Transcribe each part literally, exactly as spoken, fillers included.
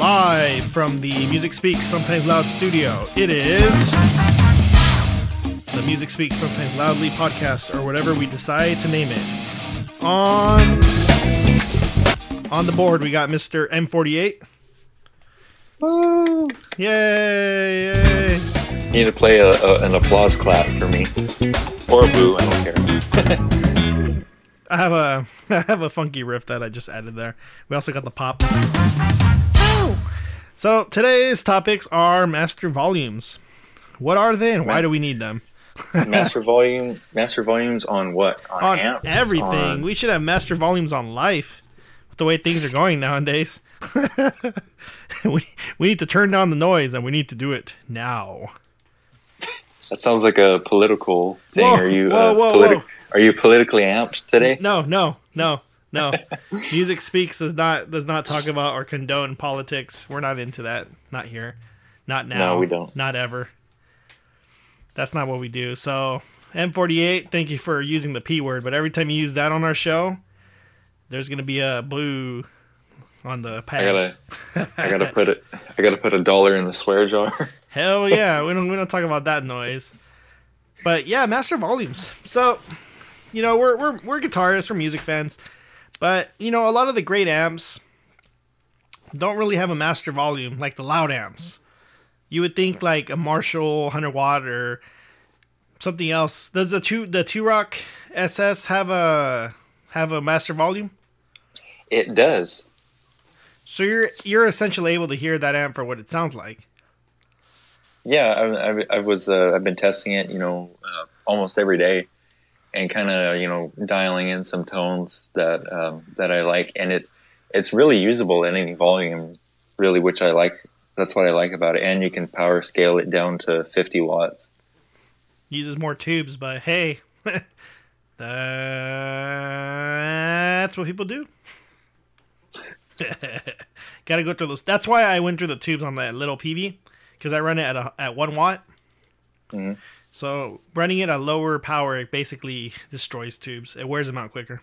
Live from the Music Speaks Sometimes Loud studio, it is the Music Speaks Sometimes Loudly podcast, or whatever we decide to name it. On, on the board, we got Mister M forty-eight. Woo! Yay! Yay! You need to play a, a, an applause clap for me. Or a boo, I don't care. I have a I have a funky riff that I just added there. We also got the pop. So today's topics are master volumes. What are they and why do we need them? master volume, master volumes on what? On, on amps, everything. On... We should have master volumes on life. With the way things are going nowadays, we we need to turn down the noise and we need to do it now. That sounds like a political thing. Whoa, are you whoa, uh, whoa, political? Are you politically amped today? No, no, no, no. Music Speaks does not does not talk about or condone politics. We're not into that. Not here. Not now. No, we don't. Not ever. That's not what we do. So, M forty-eight, thank you for using the P word, but every time you use that on our show, there's going to be a blue on the pads. I gotta, I gotta put it. I gotta put a dollar in the swear jar. Hell yeah, we don't we don't talk about that noise. But yeah, master volumes. So. You know, we're we're we're guitarists, we're music fans, but you know, a lot of the great amps don't really have a master volume like the loud amps. You would think like a Marshall one hundred watt or something else. Does the two the Two Rock S S have a have a master volume? It does. So you're you're essentially able to hear that amp for what it sounds like. Yeah, I I, I was uh, I've been testing it, you know, uh, almost every day. And kind of, you know, dialing in some tones that um, that I like, and it it's really usable in any volume, really, which I like. That's what I like about it. And you can power scale it down to fifty watts. Uses more tubes, but hey, that's what people do. Gotta go through those. That's why I went through the tubes on that little P V, because I run it at a, at one watt. Mm-hmm. So running it at lower power, it basically destroys tubes. It wears them out quicker.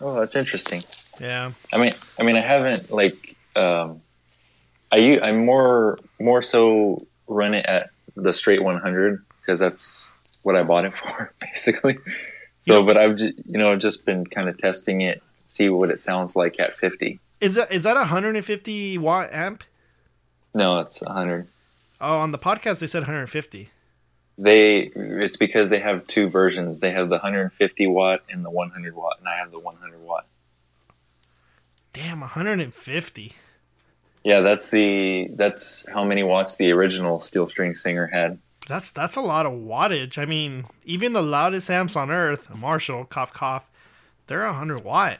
Oh, that's interesting. Yeah. I mean, I mean, I haven't like, um, I I more more so run it at the straight one hundred because that's what I bought it for, basically. So, yeah. But I've just, you know I've just been kind of testing it, see what it sounds like at fifty. Is that is that a one hundred fifty watt amp? No, it's one hundred. Oh, on the podcast they said one hundred fifty. They it's because they have two versions. They have the one hundred fifty watt and the one hundred watt, and I have the one hundred watt. Damn, one hundred fifty. Yeah, that's the that's how many watts the original Steel String Singer had. That's that's a lot of wattage. I mean, even the loudest amps on earth, Marshall, cough cough, they're one hundred watt.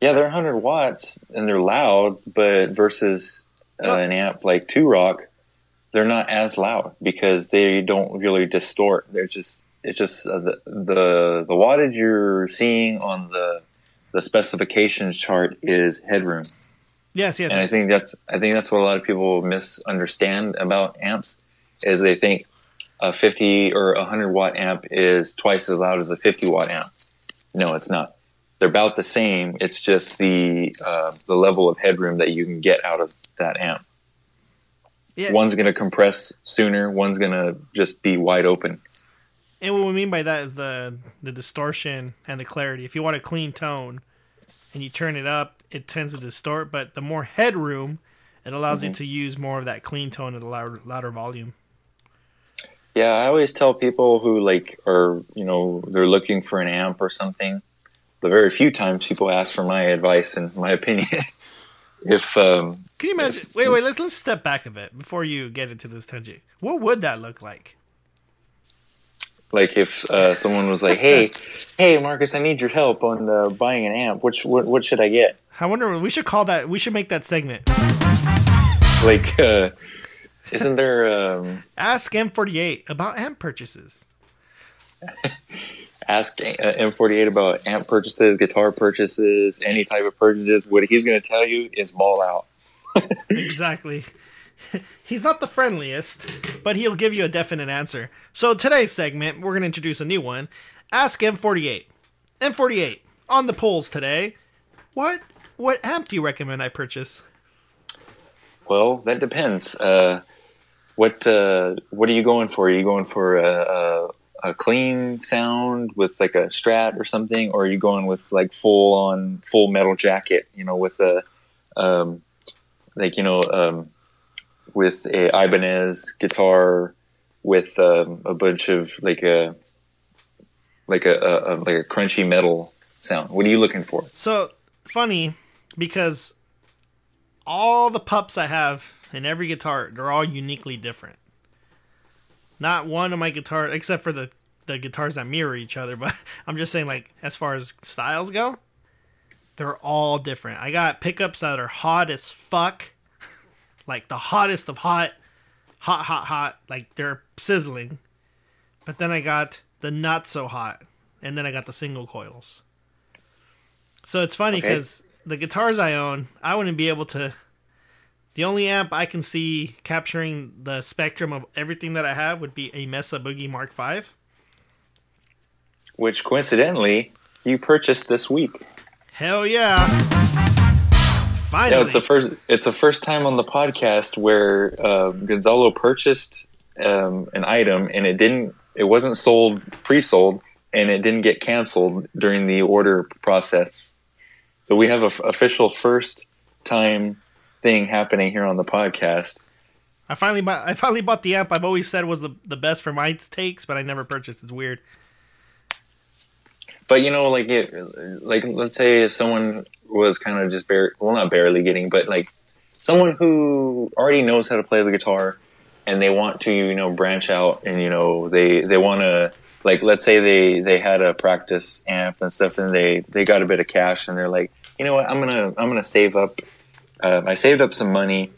Yeah, they're one hundred watts and they're loud, but versus uh, well, an amp like Two Rock, they're not as loud because they don't really distort. They're just it's just uh, the, the the wattage you're seeing on the the specifications chart is headroom. Yes, yes. And yes. I think that's I think that's what a lot of people misunderstand about amps is they think a fifty or a hundred watt amp is twice as loud as a fifty watt amp. No, it's not. They're about the same. It's just the uh, the level of headroom that you can get out of that amp. Yeah. One's going to compress sooner. One's going to just be wide open. And what we mean by that is the, the distortion and the clarity. If you want a clean tone and you turn it up, it tends to distort. But the more headroom, it allows mm-hmm. you to use more of that clean tone at a louder, louder volume. Yeah, I always tell people who like are, you know, they're looking for an amp or something. The very few times people ask for my advice and my opinion. If um, can you imagine? If, wait, wait. Let's let's step back a bit before you get into this tangent. What would that look like? Like if uh, someone was like, "Hey, hey, Marcus, I need your help on uh, buying an amp. Which what, what should I get?" I wonder. We should call that. We should make that segment. Like, uh, isn't there? Um, Ask M forty-eight about amp purchases. Ask uh, M forty-eight about amp purchases, guitar purchases, any type of purchases. What he's going to tell you is ball out. Exactly. He's not the friendliest, but he'll give you a definite answer. So today's segment, we're going to introduce a new one. Ask M forty-eight. M forty-eight, on the polls today, what what amp do you recommend I purchase? Well, that depends. Uh, what uh, what are you going for? Are you going for a, a, a clean sound with like a Strat or something, or are you going with like full on full metal jacket? You know, with a um, like you know um, with a Ibanez guitar with um, a bunch of like a like a, a, a like a crunchy metal sound. What are you looking for? So funny because all the pups I have in every guitar, they're all uniquely different. Not one of my guitars, except for the, the guitars that mirror each other, but I'm just saying, like, as far as styles go, they're all different. I got pickups that are hot as fuck, like the hottest of hot, hot, hot, hot, like they're sizzling. But then I got the not so hot, and then I got the single coils. So it's funny because... Okay. The guitars I own, I wouldn't be able to... The only amp I can see capturing the spectrum of everything that I have would be a Mesa Boogie Mark five. Which, coincidentally, you purchased this week. Hell yeah! Finally! Yeah, it's the first, it's the first time on the podcast where uh, Gonzalo purchased um, an item, and it didn't. It wasn't sold, pre-sold, and it didn't get canceled during the order process. So we have an f- official first-time thing happening here on the podcast. I finally bought, I finally bought the amp I've always said was the, the best for my takes, but I never purchased. It's weird. But, you know, like, it, like let's say if someone was kind of just barely, well, not barely getting, but, like, someone who already knows how to play the guitar and they want to, you know, branch out and, you know, they, they want to... Like, let's say they, they had a practice amp and stuff, and they, they got a bit of cash, and they're like, you know what, I'm gonna I'm gonna save up. Uh, I saved up some money,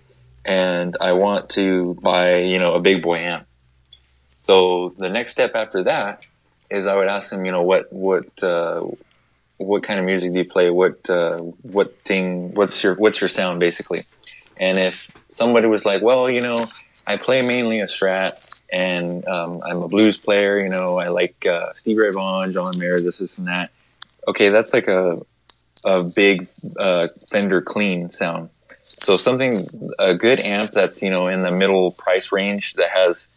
and I want to buy, you know, a big boy amp. So the next step after that is I would ask them, you know, what what uh, what kind of music do you play? What uh, what thing? What's your what's your sound basically? And if somebody was like, well, you know, I play mainly a Strat, and um, I'm a blues player, you know, I like uh, Steve Vai, John Mayer, this, this, and that. Okay, that's like a a big uh, Fender clean sound. So something, a good amp that's, you know, in the middle price range that has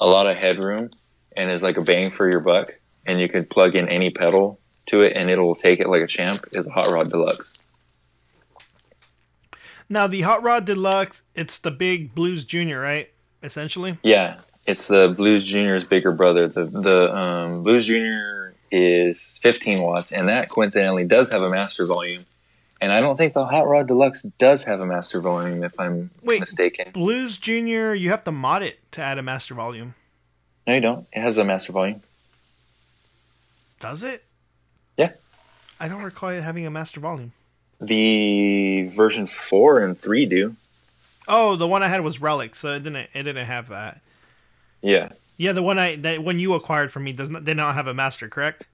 a lot of headroom and is like a bang for your buck, and you can plug in any pedal to it and it'll take it like a champ, is a Hot Rod Deluxe. Now, the Hot Rod Deluxe, it's the big Blues Junior, right? Essentially? Yeah, it's the Blues Junior's bigger brother. The the um, Blues Junior is fifteen watts, and that coincidentally does have a master volume. And I don't think the Hot Rod Deluxe does have a master volume, if I'm Wait, mistaken. Blues Junior, you have to mod it to add a master volume. No, you don't. It has a master volume. Does it? Yeah. I don't recall it having a master volume. The version four and three do. Oh, the one I had was Relic, so it didn't it didn't have that. Yeah. Yeah, the one I that one you acquired from me does not did not have a master, correct?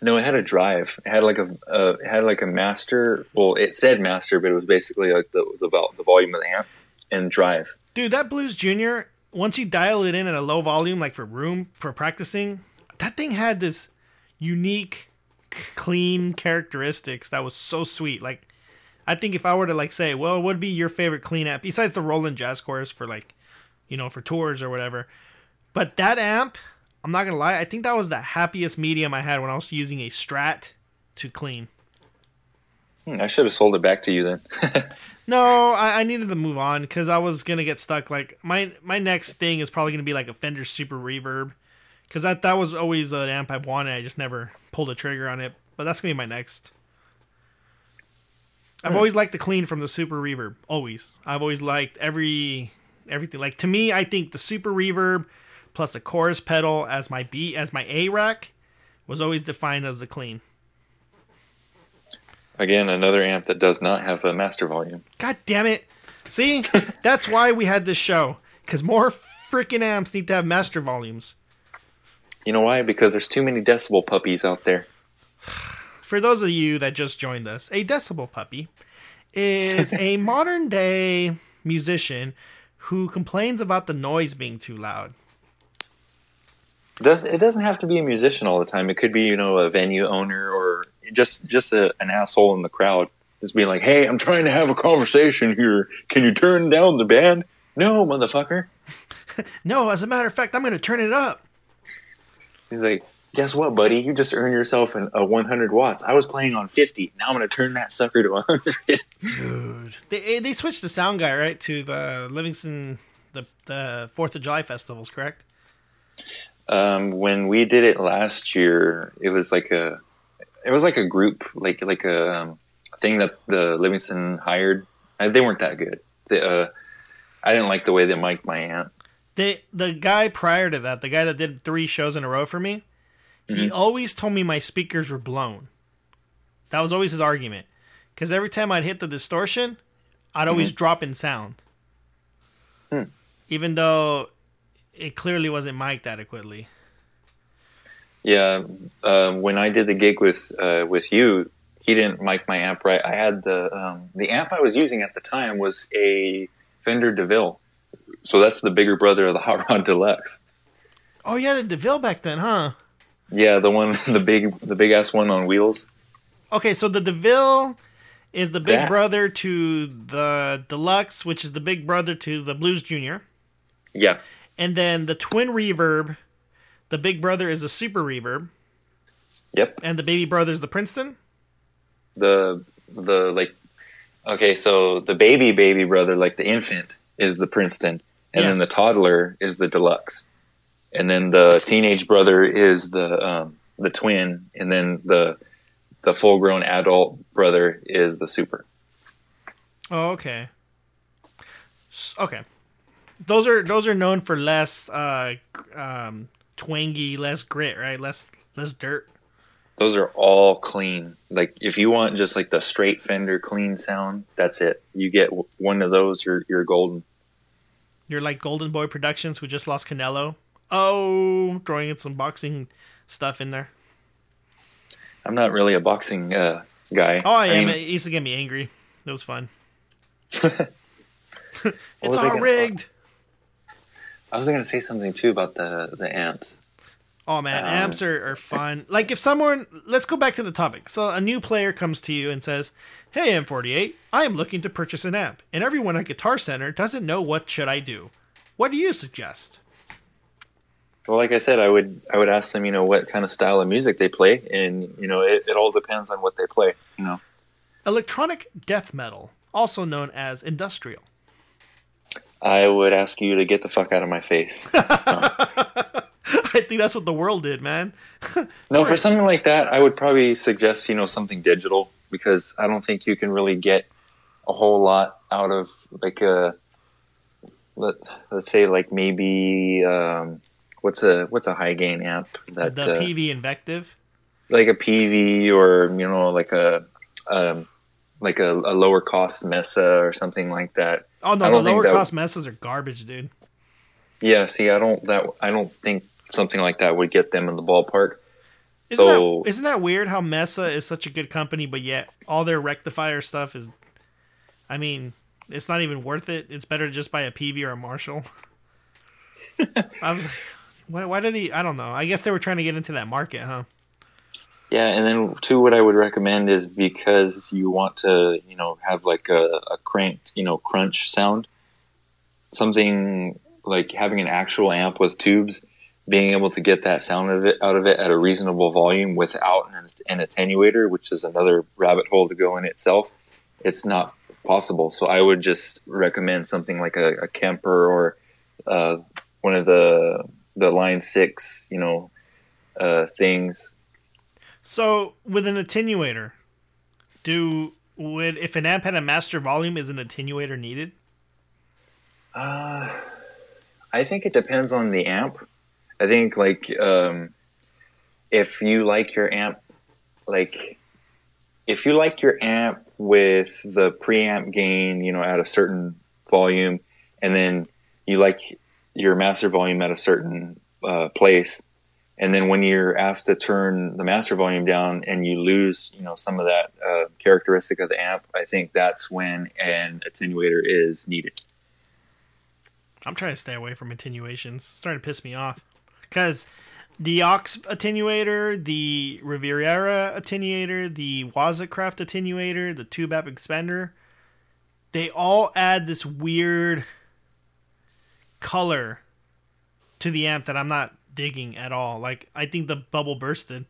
No, it had a drive. It had like a uh, it had like a master. Well, it said master, but it was basically like the the, the volume of the amp and drive. Dude, that Blues Junior, once you dial it in at a low volume, like for room for practicing, that thing had this unique, clean characteristics that was so sweet. Like, I think if I were to like say, well, what would be your favorite clean amp besides the Roland Jazz Chorus for like, you know, for tours or whatever, but that amp, I'm not gonna lie, I think that was the happiest medium I had when I was using a Strat to clean. hmm, I should have sold it back to you then. No, I, I needed to move on because I was gonna get stuck. Like my my next thing is probably gonna be like a Fender Super Reverb, because that, that was always an amp I wanted. I just never pulled a trigger on it. But that's going to be my next. I've always liked the clean from the Super Reverb. Always. I've always liked every everything. Like, to me, I think the Super Reverb plus a chorus pedal as my B, as my A rack was always defined as the clean. Again, another amp that does not have a master volume. God damn it. See? That's why we had this show. Because more freaking amps need to have master volumes. You know why? Because there's too many decibel puppies out there. For those of you that just joined us, a decibel puppy is a modern-day musician who complains about the noise being too loud. Does, it doesn't have to be a musician all the time. It could be, you know, a venue owner or just just a, an asshole in the crowd Just being like, hey, I'm trying to have a conversation here. Can you turn down the band? No, motherfucker. No, as a matter of fact, I'm going to turn it up. He's like, guess what, buddy? You just earned yourself an, a one hundred watts. I was playing on fifty. Now I'm going to turn that sucker to one hundred. Dude. They, they switched the sound guy, right, to the Livingston, the, the fourth of July festivals, correct? Um, when we did it last year, it was like a, it was like a group, like like a um, thing that the Livingston hired. I, they weren't that good. They, uh, I didn't like the way they mic'd my amp. They, the guy prior to that, the guy that did three shows in a row for me, he mm-hmm. always told me my speakers were blown. That was always his argument, because every time I'd hit the distortion, I'd mm-hmm. always drop in sound, hmm. even though it clearly wasn't mic'd adequately. Yeah, uh, when I did the gig with uh, with you, he didn't mic my amp right. I had the um, the amp I was using at the time was a Fender DeVille, so that's the bigger brother of the Hot Rod Deluxe. Oh yeah, the DeVille back then, huh? Yeah, the one, the big, the big ass one on wheels. Okay, so the DeVille is the big that. brother to the Deluxe, which is the big brother to the Blues Junior. Yeah. And then the Twin Reverb, the big brother is the Super Reverb. Yep. And the baby brother is the Princeton. The the like, okay, so the baby baby brother, like the infant, is the Princeton, and yes. then the toddler is the Deluxe, and then the teenage brother is the um, the Twin, and then the the full grown adult brother is the Super. Oh, okay. Okay. Those are those are known for less uh, um, twangy, less grit, right? Less less dirt. Those are all clean. Like if you want just like the straight Fender clean sound, that's it. You get one of those, you're you're golden. You're like Golden Boy Productions, who just lost Canelo. Oh, throwing in some boxing stuff in there. I'm not really a boxing uh, guy. Oh, I, I am. Mean, it used to get me angry. It was fun. It's all rigged. Gonna... I was going to say something, too, about the, the amps. Oh, man. Um, amps are, are fun. Like, if someone... Let's go back to the topic. So, a new player comes to you and says, hey, M forty-eight, I am looking to purchase an amp, and everyone at Guitar Center doesn't know what should I do. What do you suggest? Well, like I said, I would I would ask them, you know, what kind of style of music they play, and, you know, it, it all depends on what they play, you know. Electronic death metal, also known as industrial. I would ask you to get the fuck out of my face. No. I think that's what the world did, man. No, for something like that, I would probably suggest, you know, something digital, because I don't think you can really get a whole lot out of like a let let's say like maybe um, what's a what's a high gain amp that the uh, P V Invective, like a P V or you know like a um, like a, a lower cost Mesa or something like that. Oh no, the lower cost Mesas are garbage, dude. Yeah, see, I don't that I don't think something like that would get them in the ballpark. Isn't, so, that, isn't that weird how Mesa is such a good company, but yet all their rectifier stuff is, I mean, it's not even worth it. It's better to just buy a Peavey or a Marshall. I was like, why, why did he? I don't know. I guess they were trying to get into that market, huh? Yeah, and then too, what I would recommend is because you want to, you know, have like a, a cranked, you know, crunch sound. Something like having an actual amp with tubes, being able to get that sound of it out of it at a reasonable volume without an, an attenuator, which is another rabbit hole to go in itself. It's not possible. So I would just recommend something like a, a Kemper or uh, one of the the Line six, you know, uh, things. So with an attenuator, do would if an amp had a master volume, is an attenuator needed? Uh, I think it depends on the amp. I think like um, if you like your amp, like if you like your amp with the preamp gain, you know, at a certain volume, and then you like your master volume at a certain uh, place. And then when you're asked to turn the master volume down and you lose, you know, some of that uh, characteristic of the amp, I think that's when an attenuator is needed. I'm trying to stay away from attenuations. It's starting to piss me off. Because the Aux attenuator, the Riviera attenuator, the Wazacraft attenuator, the Tube Amp Expander, they all add this weird color to the amp that I'm not digging at all. Like, I think the bubble bursted.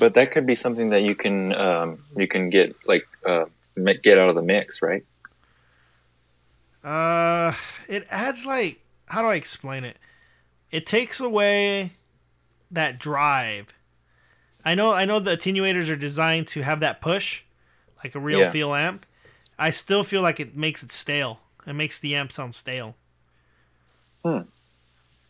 But that could be something that you can um, you can get like uh, get out of the mix, right? Uh, it adds like, how do I explain it? It takes away that drive. I know I know the attenuators are designed to have that push, like a real yeah. feel amp. I still feel like it makes it stale. It makes the amp sound stale. Hmm.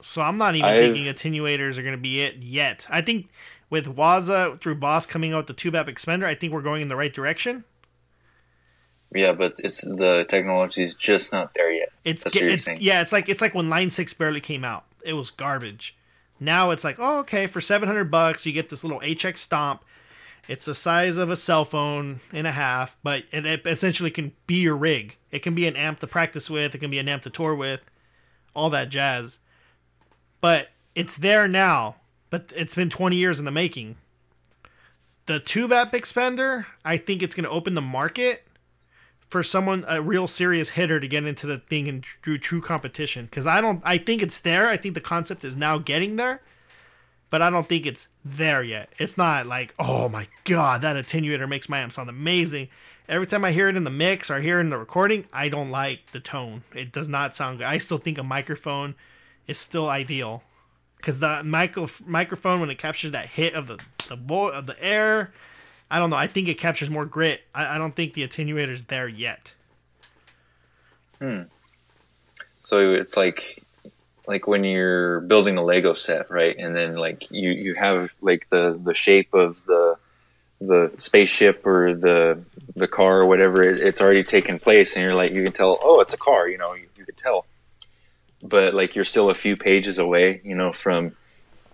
So I'm not even I've... thinking attenuators are going to be it yet. I think with Waza through Boss coming out the Tube Amp Expander, I think we're going in the right direction. Yeah, but it's the technology is just not there yet. It's, That's what you're it's yeah, it's like it's like when Line six barely came out. It was garbage. Now it's like, oh, okay, for seven hundred bucks you get this little H X Stomp. It's the size of a cell phone and a half, but it essentially can be your rig. It can be an amp to practice with. It can be an amp to tour with, all that jazz. But it's there now, but it's been twenty years in the making. The Tube Amp Expander, I think it's going to open the market for someone, a real serious hitter, to get into the thing and do true competition. Because I don't, I think it's there. I think the concept is now getting there. But I don't think it's there yet. It's not like, oh my god, that attenuator makes my amp sound amazing. Every time I hear it in the mix or hear it in the recording, I don't like the tone. It does not sound good. I still think a microphone is still ideal. Because the micro- microphone, when it captures that hit of the the, bo- of the air, I don't know. I think it captures more grit. I, I don't think the attenuator's there yet. Hmm. So it's like... like when you're building a Lego set, right? And then like you, you have like the, the shape of the the spaceship or the the car or whatever, it, it's already taken place and you're like, you can tell, oh, it's a car, you know, you, you can tell. But like you're still a few pages away, you know, from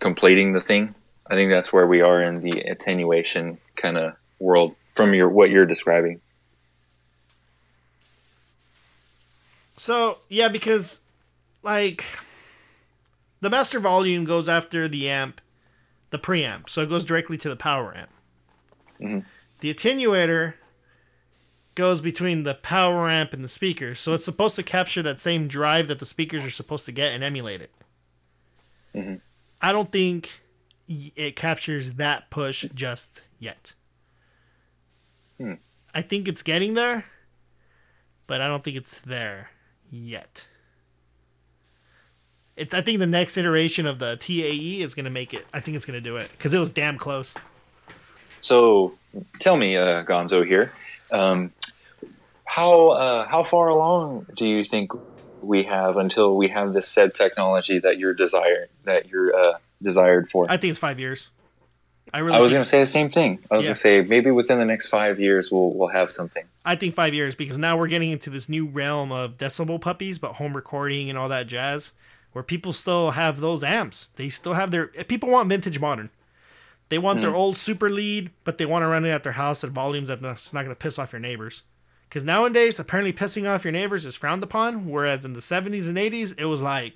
completing the thing. I think that's where we are in the attenuation kind of world from your what you're describing. So, yeah, because like... the master volume goes after the amp, the preamp, so it goes directly to the power amp. Mm-hmm. The attenuator goes between the power amp and the speakers, so it's supposed to capture that same drive that the speakers are supposed to get and emulate it. Mm-hmm. I don't think it captures that push just yet. Mm. I think it's getting there, but I don't think it's there yet. It's, I think the next iteration of the T A E is going to make it. I think it's going to do it because it was damn close. So tell me, uh, Gonzo here, um, how uh, how far along do you think we have until we have this said technology that you're desire that you're uh, desired for? I think it's five years. I really. I was going to say the same thing. I was yeah. going to say maybe within the next five years we'll we'll have something. I think five years because now we're getting into this new realm of decibel puppies, but home recording and all that jazz. Where people still have those amps. They still have their... people want vintage modern. They want mm. their old super lead, but they want to run it at their house at volumes that's not going to piss off your neighbors. Because nowadays, apparently pissing off your neighbors is frowned upon, whereas in the seventies and eighties, it was like,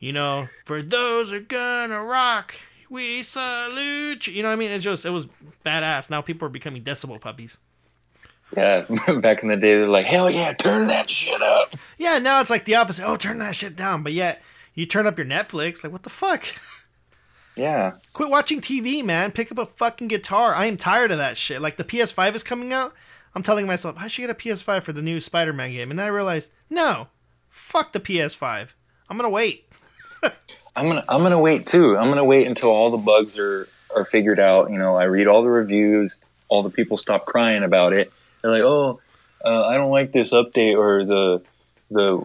you know, for those who are gonna rock, we salute you. You know what I mean? It's just, it was badass. Now people are becoming decibel puppies. Yeah, back in the day, they're like, hell yeah, turn that shit up. Yeah, now it's like the opposite. Oh, turn that shit down. But yet... you turn up your Netflix, like, what the fuck? Yeah. Quit watching T V, man. Pick up a fucking guitar. I am tired of that shit. Like, the P S five is coming out. I'm telling myself, I should get a P S five for the new Spider-Man game. And then I realized, no, fuck the P S five. I'm going to wait. I'm going to I'm gonna wait, too. I'm going to wait until all the bugs are, are figured out. You know, I read all the reviews. All the people stop crying about it. They're like, oh, uh, I don't like this update or the the...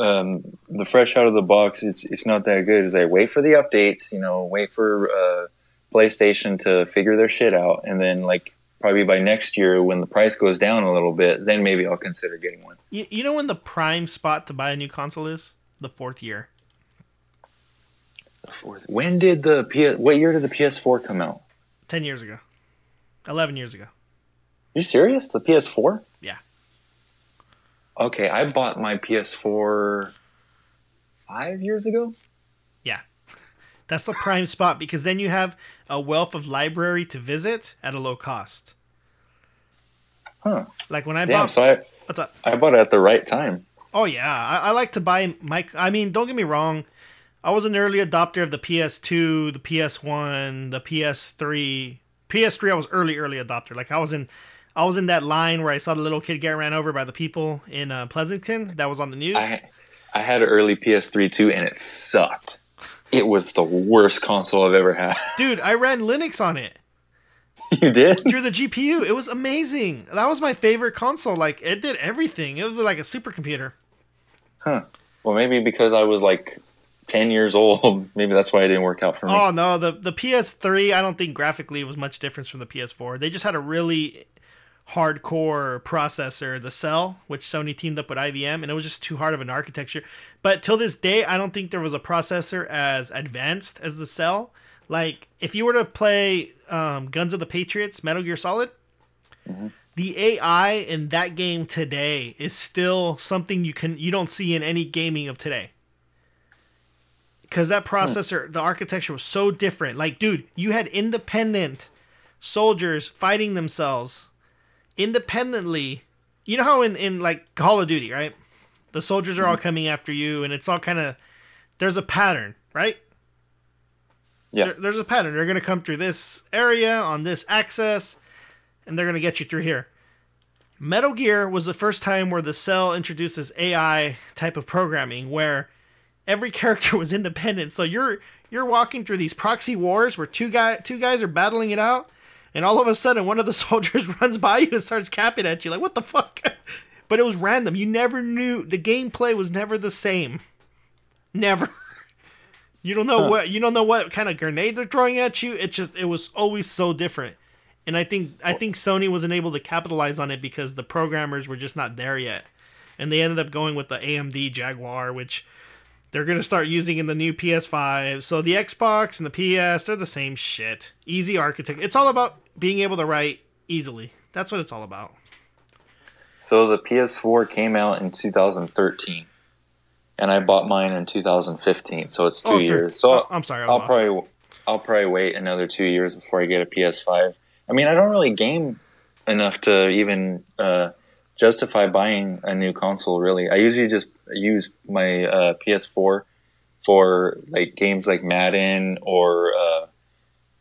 Um, the fresh out of the box, it's it's not that good. It's like, wait for the updates, you know, wait for uh, PlayStation to figure their shit out. And then, like, probably by next year when the price goes down a little bit, then maybe I'll consider getting one. You, you know when the prime spot to buy a new console is? The fourth year. The fourth. When did the P S... what year did the P S four come out? Ten years ago. Eleven years ago. Are you serious? The P S four? Yeah. Okay, I bought my P S four five years ago. Yeah. That's the prime spot, because then you have a wealth of library to visit at a low cost. Huh. Like when I Damn, bought... So I, what's up? I bought it at the right time. Oh, yeah. I, I like to buy... my. I mean, don't get me wrong. I was an early adopter of the P S two, the P S one, the P S three. P S three, I was early, early adopter. Like, I was in... I was in that line where I saw the little kid get ran over by the people in uh, Pleasanton. That was on the news. I, I had an early P S three too, and it sucked. It was the worst console I've ever had. Dude, I ran Linux on it. You did? Through the G P U. It was amazing. That was my favorite console. Like, it did everything. It was like a supercomputer. Huh. Well, maybe because I was like ten years old, maybe that's why it didn't work out for me. Oh, no. The, the P S three, I don't think graphically was much difference from the P S four. They just had a really hardcore processor, the Cell, which Sony teamed up with I B M, and it was just too hard of an architecture. But till this day, I don't think there was a processor as advanced as the Cell. Like, if you were to play um, Guns of the Patriots, Metal Gear Solid, mm-hmm. the A I in that game today is still something you can you don't see in any gaming of today. Because that processor, mm. the architecture was so different. Like, dude, you had independent soldiers fighting themselves independently. You know how in, in like Call of Duty, right? The soldiers are all coming after you, and it's all kind of, there's a pattern, right? Yeah. There, there's a pattern. They're going to come through this area on this axis, and they're going to get you through here. Metal Gear was the first time where the Cell introduced this A I type of programming where every character was independent. So you're you're walking through these proxy wars where two guy two guys are battling it out. And all of a sudden, one of the soldiers runs by you and starts capping at you. Like, what the fuck? But it was random. You never knew. The gameplay was never the same. Never. You don't know huh. what you don't know what kind of grenade they're throwing at you. It's just, it was always so different. And I think I think Sony wasn't able to capitalize on it because the programmers were just not there yet. And they ended up going with the A M D Jaguar, which they're going to start using in the new P S five. So the Xbox and the P S, they're the same shit. Easy architect. It's all about being able to write easily. That's what it's all about. So the P S four came out in two thousand thirteen, and I bought mine in two thousand fifteen. So it's two oh, years. So oh, I'm sorry. I'm I'll off. probably I'll probably wait another two years before I get a P S five. I mean, I don't really game enough to even uh, justify buying a new console. Really, I usually just use my uh, P S four for like games like Madden or. Uh,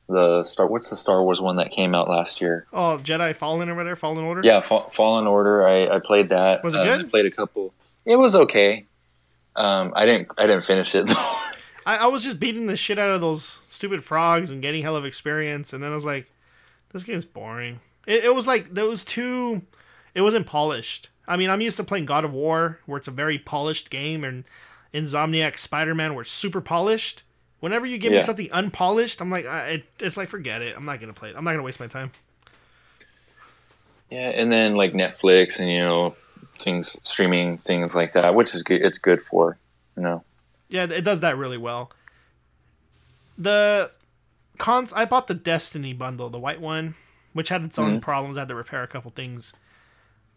The Star, what's the Star Wars one that came out last year? Oh, Jedi Fallen or whatever, Fallen Order? Yeah, Fa- Fallen Order. I, I played that. Was it uh, good? I played a couple. It was okay. Um, I didn't I didn't finish it though. I, I was just beating the shit out of those stupid frogs and getting hell of experience, and then I was like, this game's boring. It, it was like those two. It wasn't polished. I mean, I'm used to playing God of War, where it's a very polished game, and Insomniac Spider-Man, where it's super polished. Whenever you give yeah. me something unpolished, I'm like, I, it, it's like, forget it. I'm not going to play it. I'm not going to waste my time. Yeah, and then like Netflix and, you know, things, streaming things like that, which is good. It's good for, you know. Yeah, it does that really well. The cons, I bought the Destiny bundle, the white one, which had its own mm-hmm. problems. I had to repair a couple things,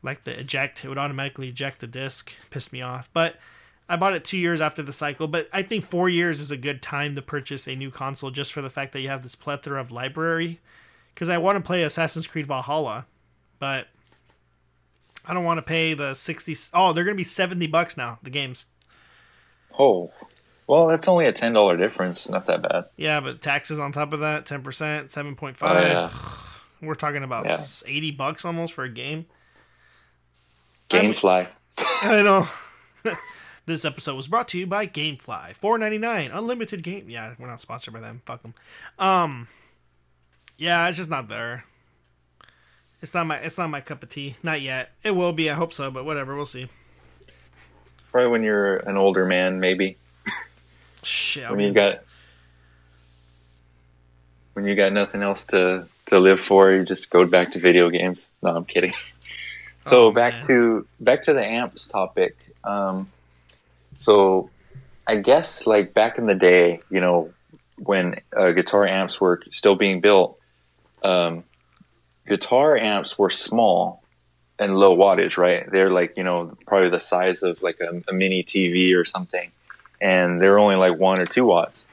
like the eject. It would automatically eject the disc. Pissed me off. But I bought it two years after the cycle, but I think four years is a good time to purchase a new console just for the fact that you have this plethora of library. Because I want to play Assassin's Creed Valhalla, but I don't want to pay the sixty. Oh, they're going to be seventy bucks now, the games. Oh, well, that's only a ten dollars difference. Not that bad. Yeah, but taxes on top of that, ten percent, seven point five. Oh, yeah. We're talking about yeah. eighty bucks almost for a game. Gamefly. I know. This episode was brought to you by Gamefly. four ninety-nine unlimited game. Yeah, we're not sponsored by them. Fuck them. Um, yeah, it's just not there. It's not my. It's not my cup of tea. Not yet. It will be. I hope so, but whatever. We'll see. Probably when you're an older man, maybe. Shit. When I mean, you got. When you got nothing else to to live for, you just go back to video games. No, I'm kidding. So oh, back man. to back to the amps topic. Um. So I guess like back in the day, you know, when uh, guitar amps were still being built, um, guitar amps were small and low wattage, right? They're like, you know, probably the size of like a, a mini T V or something. And they're only like one or two watts.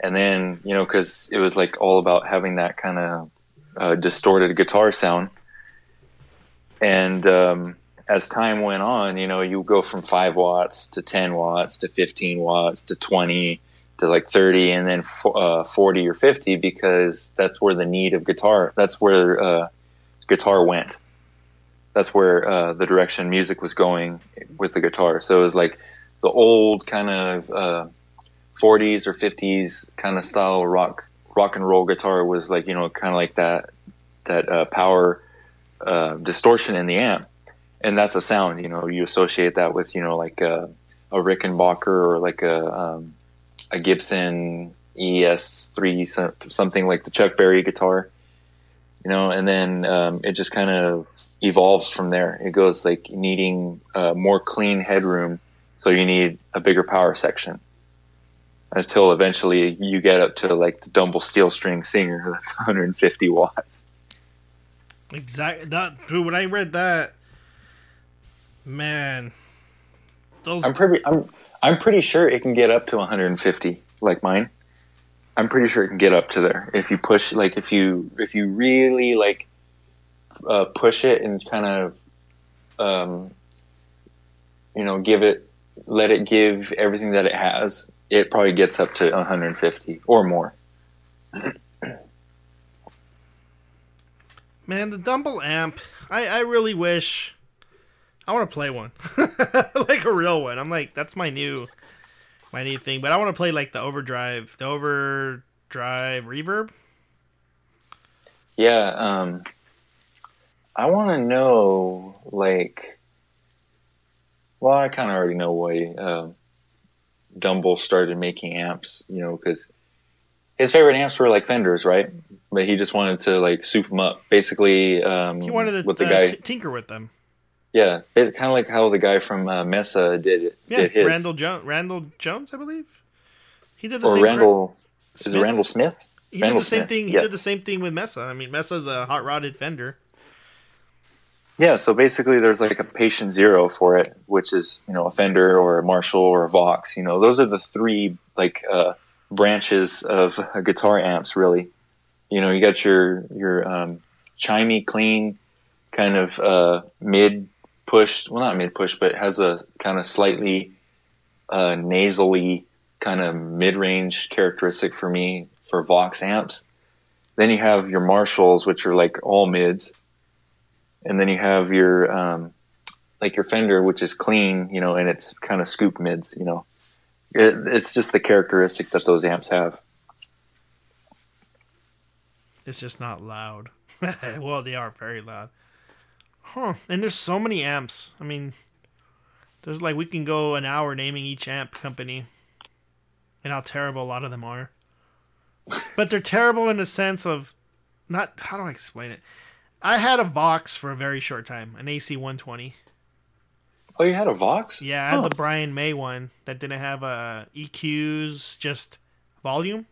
And then, you know, because it was like all about having that kind of uh, distorted guitar sound. And um, as time went on, you know, you go from five watts to ten watts to fifteen watts to twenty to like thirty, and then f- uh, forty or fifty, because that's where the need of guitar, that's where uh, guitar went. That's where uh, the direction music was going with the guitar. So it was like the old kind of uh, forties or fifties kind of style rock rock and roll guitar was like, you know, kind of like that that uh, power uh, distortion in the amp, and that's a sound, you know, you associate that with, you know, like a, a Rickenbacker or like a um, a Gibson E S three, something like the Chuck Berry guitar, you know, and then um, it just kind of evolves from there. It goes like needing uh, more clean headroom, so you need a bigger power section, until eventually you get up to like the Dumble Steel String Singer that's one hundred fifty watts. Exactly. That, dude, when I read that, man, those I'm pretty I'm I'm pretty sure it can get up to one hundred fifty, like mine. I'm pretty sure it can get up to there if you push, like if you if you really like Uh, push it and kind of, um, you know, give it, let it give everything that it has. It probably gets up to one hundred fifty or more. Man, the Dumble amp. I, I really wish I want to play one, like a real one. I'm like, that's my new, my new thing. But I want to play like the overdrive, the overdrive reverb. Yeah. Um, I want to know, like, well, I kind of already know why uh, Dumble started making amps, you know, because his favorite amps were, like, Fenders, right? But he just wanted to, like, soup them up. Basically, um, he wanted to the, the uh, guy, tinker with them. Yeah, kind of like how the guy from uh, Mesa did it. Yeah, did his. Randall, jo- Randall Jones, I believe? He did the or same thing. Or Randall, is it Randall Smith? He, Randall did, the same Smith. Thing, he yes. did the same thing with Mesa. I mean, Mesa's a hot-rodded Fender. Yeah, so basically there's like a patient zero for it, which is, you know, a Fender or a Marshall or a Vox. You know, those are the three, like, uh, branches of uh, guitar amps, really. You know, you got your your um, chimey, clean, kind of uh, mid-push. Well, not mid-push, but it has a kind of slightly uh, nasally kind of mid-range characteristic for me for Vox amps. Then you have your Marshalls, which are like all mids. And then you have your, um, like your Fender, which is clean, you know, and it's kind of scoop mids, you know. It, it's just the characteristic that those amps have. It's just not loud. Well, they are very loud. Huh. And there's so many amps. I mean, there's like, we can go an hour naming each amp company and how terrible a lot of them are. But they're terrible in the sense of not, how do I explain it? I had a Vox for a very short time, an A C one twenty. Oh, you had a Vox? Yeah, I had huh. the Brian May one that didn't have uh, E Qs, just volume.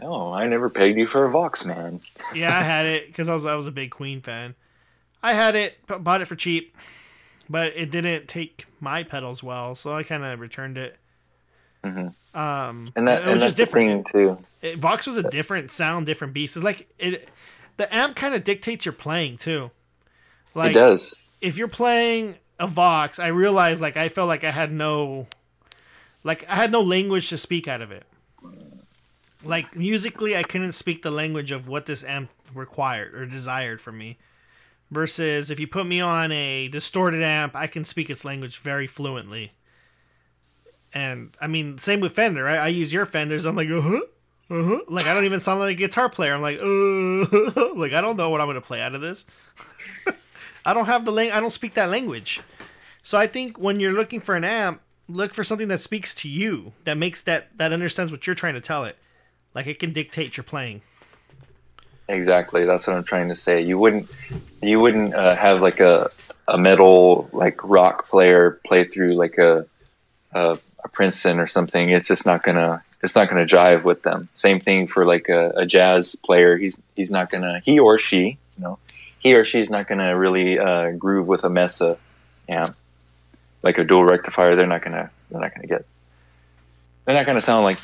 Oh, I never paid you for a Vox, man. Yeah, I had it because I was I was a big Queen fan. I had it, bought it for cheap, but it didn't take my pedals well, so I kind of returned it. Mm-hmm. Um, and that, it was and just that's different the thing, too. It, Vox was a different sound, different beast. It's like it. The amp kind of dictates your playing too. Like, it does. If you're playing a Vox, I realized like I felt like I had no, like I had no language to speak out of it. Like musically, I couldn't speak the language of what this amp required or desired from me. Versus if you put me on a distorted amp, I can speak its language very fluently. And I mean, same with Fender. Right? I use your Fenders. I'm like, uh huh. Uh-huh. Like, I don't even sound like a guitar player. I'm like, uh, like I don't know what I'm going to play out of this. I don't have the lang- I don't speak that language. So I think when you're looking for an amp, look for something that speaks to you, that makes that, that understands what you're trying to tell it. Like, it can dictate your playing. Exactly. That's what I'm trying to say. You wouldn't, you wouldn't uh, have like a, a metal, like rock player play through like a, a, a Princeton or something. It's just not going to, It's not going to jive with them. Same thing for like a, a jazz player. He's he's not going to he or she, you know, he or she's not going to really uh, groove with a Mesa amp, like a dual rectifier. They're not going to they're not going to get. They're not going to sound like,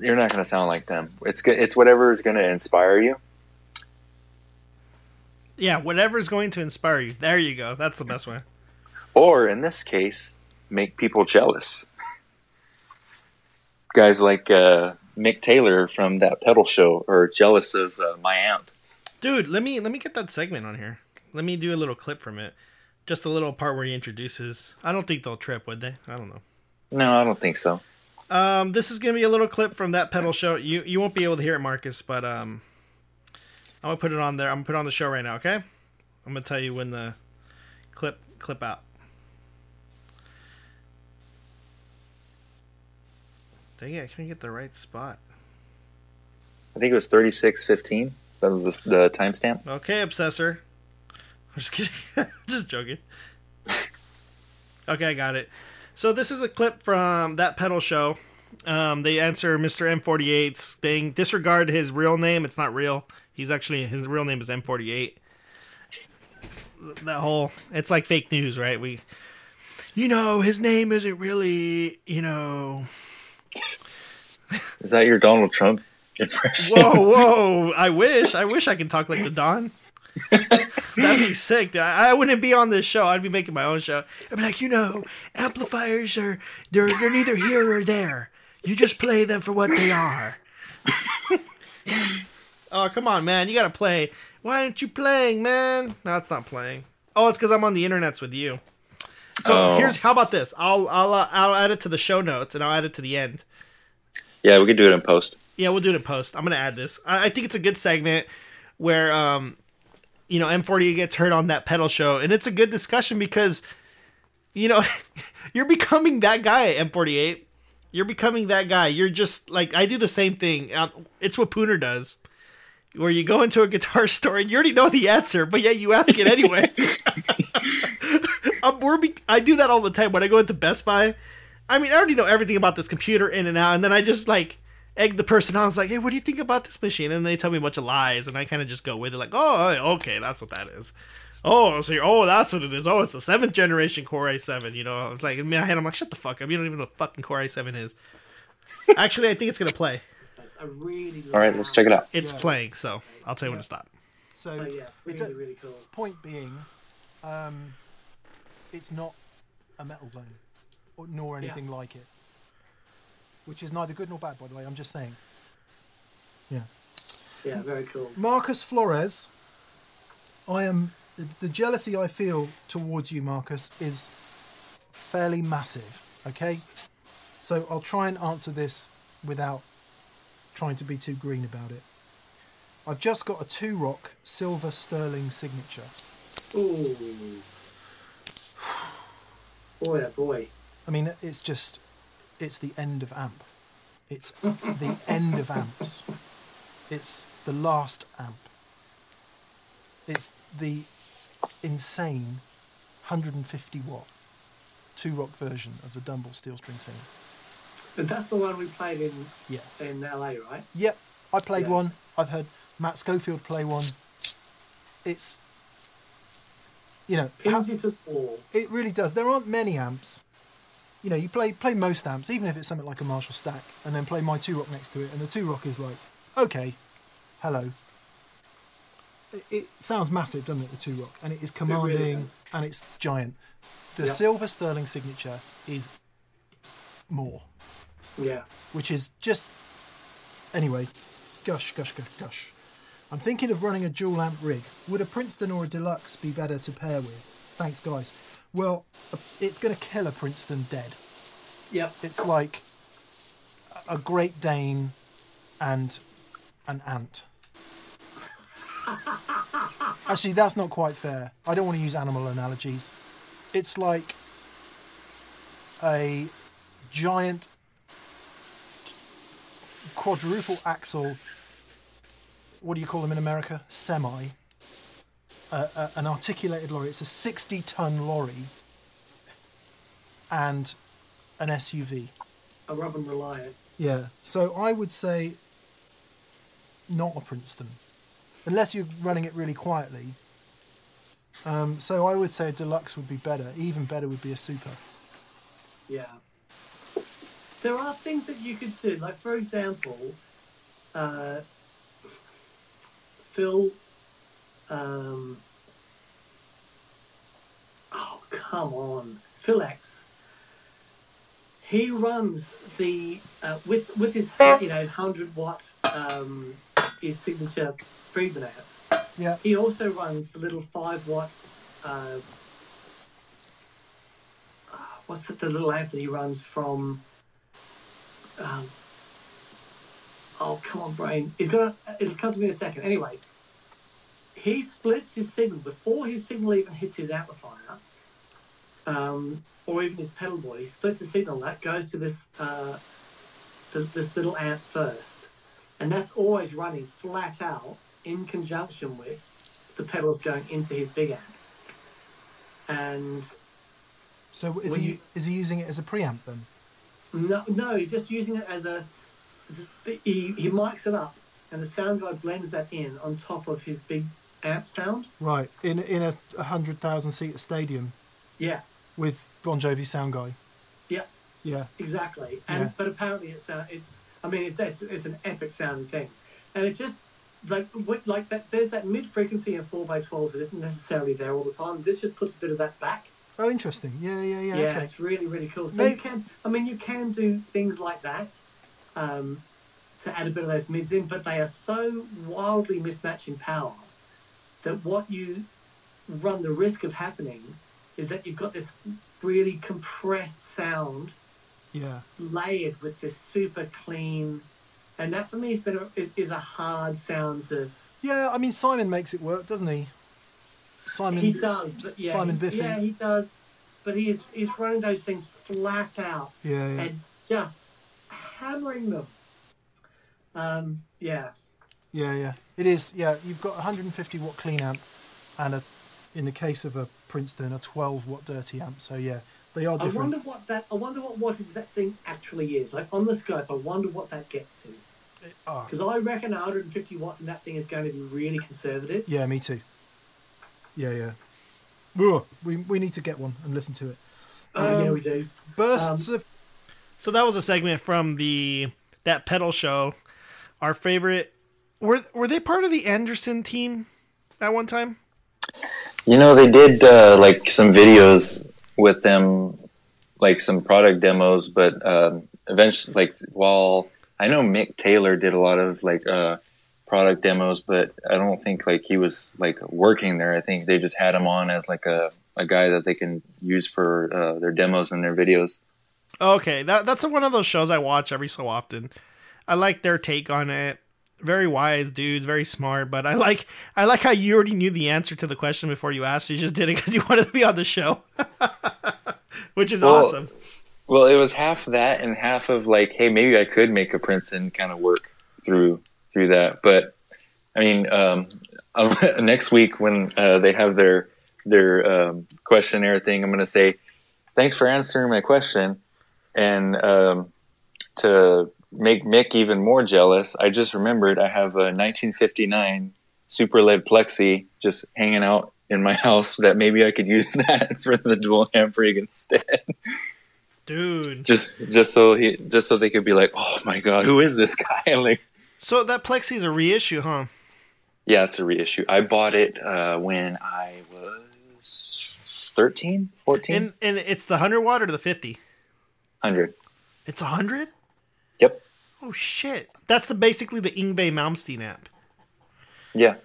you're not going to sound like them. It's it's whatever is going to inspire you. Yeah, whatever is going to inspire you. There you go. That's the best way. Or in this case, make people jealous. Guys like uh, Mick Taylor from That Pedal Show are jealous of uh, my amp. Dude, let me let me get that segment on here. Let me do a little clip from it. Just a little part where he introduces. I don't think they'll trip, would they? I don't know. No, I don't think so. Um, this is going to be a little clip from That Pedal Show. You you won't be able to hear it, Marcus, but um, I'm going to put it on there. I'm going to put it on the show right now, okay? I'm going to tell you when the clip clip out. Dang it, I couldn't get the right spot. I think it was thirty-six fifteen. That was the, the timestamp. Okay, Obsessor. I'm just kidding. Just joking. Okay, I got it. So this is a clip from That Pedal Show. Um, they answer Mister M forty-eight's thing. Disregard his real name. It's not real. He's actually, his real name is M forty-eight. That whole, it's like fake news, right? We, you know, his name isn't really, you know. Is that your Donald Trump impression? Whoa, whoa. I wish. I wish I could talk like the Don. That'd be sick, dude. I wouldn't be on this show. I'd be making my own show. I'd be like, you know, amplifiers are they're they're neither here or there. You just play them for what they are. Oh, come on, man. You gotta play. Why aren't you playing, man? No, it's not playing. Oh, it's because I'm on the internets with you. So oh. Here's how about this? I'll I'll uh, I'll add it to the show notes and I'll add it to the end. Yeah, we could do it in post. Yeah, we'll do it in post. I'm gonna add this. I, I think it's a good segment where um. You know, M forty-eight gets heard on That Pedal Show, and it's a good discussion because, you know, you're becoming that guy, M forty-eight. You're becoming that guy. You're just, like, I do the same thing. It's what Pooner does, where you go into a guitar store, and you already know the answer, but yeah, you ask it anyway. I'm, we're be- I do that all the time. When I go into Best Buy, I mean, I already know everything about this computer in and out, and then I just, like... egg the person on. I was like, hey, what do you think about this machine? And they tell me a bunch of lies, and I kind of just go with it, like, oh, okay, that's what that is. Oh, so you're, oh, that's what it is. Oh, it's a seventh generation Core i seven. You know, I was like, in my head, I'm like, shut the fuck up. You don't even know what fucking Core i seven is. Actually, I think it's gonna play. I really All right, let's check it out. It's yeah. playing, so I'll tell you yeah. when to stop. So, so yeah, really, really cool. Point being, um, it's not a metal zone, or, nor anything yeah. like it. Which is neither good nor bad, by the way. I'm just saying. Yeah. Yeah, very cool. Marcus Flores, I am the, the jealousy I feel towards you, Marcus, is fairly massive. Okay, so I'll try and answer this without trying to be too green about it. I've just got a Two Rock silver sterling signature. Ooh. Boy, oh boy. I mean, it's just. It's the end of amp. It's the end of amps. It's the last amp. It's the insane one hundred fifty watt Two Rock version of the Dumble Steel String Singer. But that's the one we played in yeah. in L A, right? Yep, I played yeah. one. I've heard Matt Schofield play one. It's, you know, pins you to the wall. It really does. There aren't many amps. You know, you play play most amps, even if it's something like a Marshall stack, and then play my Two Rock next to it, and the Two Rock is like, okay, hello. It, it sounds massive, doesn't it, the Two Rock? And it is commanding, it really and it's giant. The yeah. silver sterling signature is more. Yeah. Which is just... Anyway, gush, gush, gush, gush. I'm thinking of running a dual amp rig. Would a Princeton or a Deluxe be better to pair with? Thanks, guys. Well, it's going to kill a Princeton dead. Yep. It's like a Great Dane and an ant. Actually, that's not quite fair. I don't want to use animal analogies. It's like a giant quadruple axle, what do you call them in America? Semi. Uh, uh, an articulated lorry. It's a sixty-ton lorry and an S U V. A Rubber Reliant. Yeah. So I would say not a Princeton, unless you're running it really quietly. Um, so I would say a Deluxe would be better. Even better would be a Super. Yeah. there are things that you could do. Like, for example, uh, Phil... Um, oh, come on. Phil X. He runs the... Uh, with, with his, you know, one hundred watt, um, his signature Friedman amp. Yeah. He also runs the little five watt... Uh, what's the, the little amp that he runs from... Um, oh, come on, brain. He's got a, it'll come to me in a second. Anyway, he splits his signal before his signal even hits his amplifier, um, or even his pedal board. He splits the signal that goes to this uh, to this little amp first, and that's always running flat out in conjunction with the pedals going into his big amp. And so, is he you, is he using it as a preamp then? No, no, he's just using it as a... He, he mics it up, and the sound guy blends that in on top of his big amp sound. Right, in in a one hundred thousand seater stadium. Yeah. With Bon Jovi's sound guy. Yeah. Yeah. Exactly. And yeah. But apparently it's, uh, it's I mean, it's, it's, it's an epic sounding thing. And it just, like, what, like that, there's that mid-frequency in four by twelves that isn't necessarily there all the time. This just puts a bit of that back. Oh, interesting. Yeah, yeah, yeah. Yeah, okay. It's really, really cool. So Maybe... you can, I mean, you can do things like that um, to add a bit of those mids in, but they are so wildly mismatched in power that what you run the risk of happening is that you've got this really compressed sound, yeah, layered with this super clean, and that for me has been a, is, is a hard sound to... Yeah, I mean, Simon makes it work, doesn't he? Simon, he does, but yeah, Simon Biffy. Yeah, he does, but he is he's running those things flat out, yeah, yeah. and just hammering them. Um, yeah, yeah, yeah. It is. Yeah, you've got a one hundred fifty watt clean amp, and a, in the case of a Princeton, a twelve watt dirty amp. So yeah, they are different. I wonder what that. I wonder what wattage that thing actually is. Like on the Skype, I wonder what that gets to. Because oh. I reckon one hundred fifty watts in that thing is going to be really conservative. Yeah, me too. Yeah, yeah. Ugh. We we need to get one and listen to it. Oh, um, yeah, we do. Bursts um, of. So that was a segment from the That Pedal Show. Our favorite. Were were they part of the Anderson team at one time? You know, they did uh, like some videos with them, like some product demos. But uh, eventually, like while I know Mick Taylor did a lot of like. Uh, product demos, but I don't think like he was like working there. I think they just had him on as like a, a guy that they can use for uh, their demos and their videos. Okay. That, that's one of those shows I watch every so often. I like their take on it. Very wise dudes, very smart, but I like, I like how you already knew the answer to the question before you asked. You just did it because you wanted to be on the show, which is well, awesome. Well, it was half that and half of like, hey, maybe I could make a Princeton kind of work through through that. But I mean, um, next week when uh, they have their their um, questionnaire thing, I'm going to say, thanks for answering my question. And um, to make Mick even more jealous, I just remembered I have a nineteen fifty-nine Super Lead Plexi just hanging out in my house that maybe I could use that for the dual amp rig instead. Dude. Just just so he just so they could be like, oh my God, who is this guy? Like, so that Plexi is a reissue, huh? Yeah, it's a reissue. I bought it uh, when I was thirteen, fourteen. And, and it's the one hundred watt or the fifty? one hundred. It's one hundred? Yep. Oh, shit. That's the basically the Yngwie Malmsteen amp. Yeah.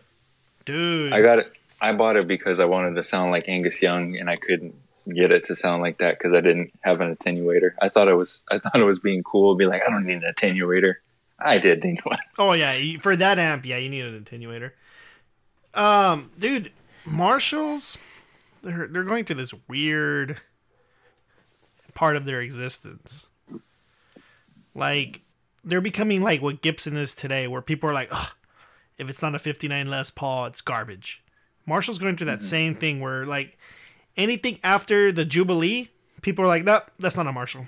Dude. I got it. I bought it because I wanted to sound like Angus Young, and I couldn't get it to sound like that because I didn't have an attenuator. I thought it was, I thought it was being cool. Be like, I don't need an attenuator. I did need one. Oh, yeah. For that amp, yeah, you need an attenuator. Um, dude, Marshalls, they're, they're going through this weird part of their existence. Like, they're becoming like what Gibson is today, where people are like, ugh, if it's not a fifty-nine Les Paul, it's garbage. Marshall's going through that mm-hmm. same thing where, like, anything after the Jubilee, people are like, nope, that's not a Marshall.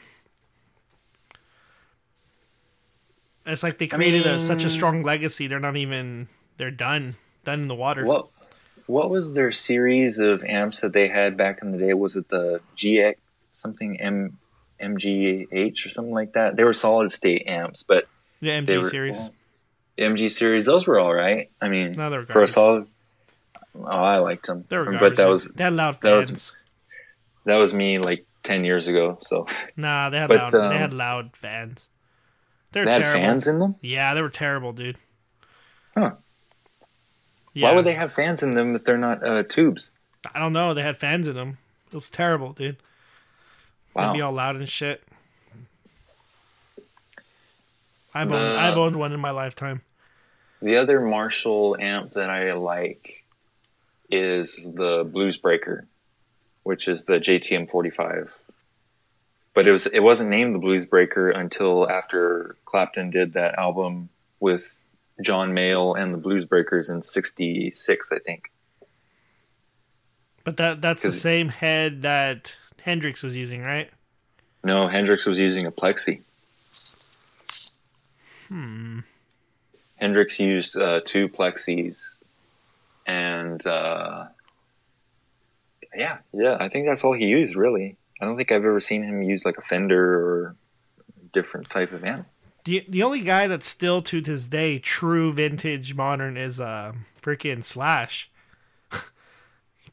It's like they created I mean, a, such a strong legacy. They're not even... They're done. Done in the water. What, what was their series of amps that they had back in the day? Was it the G X something? M, M G H or something like that. They were solid state amps, but the M G they were, series, yeah, M G series, those were all right. I mean, no, for a solid, oh, I liked them. They were garbage, but that was that loud fans. That was, that was me like ten years ago. So nah, they had but, loud, um, they had loud fans. They, they had fans in them. Yeah, they were terrible, dude. Huh? Yeah. Why would they have fans in them if they're not uh, tubes? I don't know. They had fans in them. It was terrible, dude. Wow. They'd be all loud and shit. I've owned, the, I've owned one in my lifetime. The other Marshall amp that I like is the Blues Breaker, which is the J T M forty-five. But it was it wasn't named the Blues Breaker until after Clapton did that album with John Mayall and the Blues Breakers in sixty-six, I think. But that that's the same head that Hendrix was using, right? No, Hendrix was using a Plexi. Hmm. Hendrix used uh, two Plexis, and uh, yeah, yeah. I think that's all he used, really. I don't think I've ever seen him use like a Fender or a different type of amp. The the only guy that's still to this day true vintage modern is uh freaking Slash,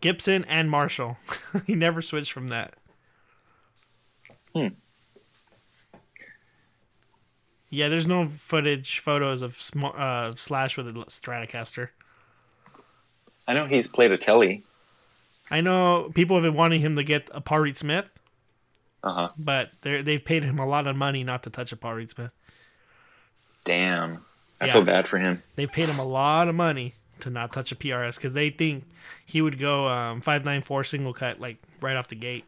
Gibson and Marshall. He never switched from that. Hmm. Yeah, there's no footage, photos of uh, Slash with a Stratocaster. I know he's played a Telly. I know people have been wanting him to get a Paul Reed Smith. Uh-huh. But they've paid him a lot of money not to touch a Paul Reed Smith. Damn. I yeah. feel bad for him. They paid him a lot of money to not touch a P R S because they think he would go um, five ninety-four single cut like right off the gate.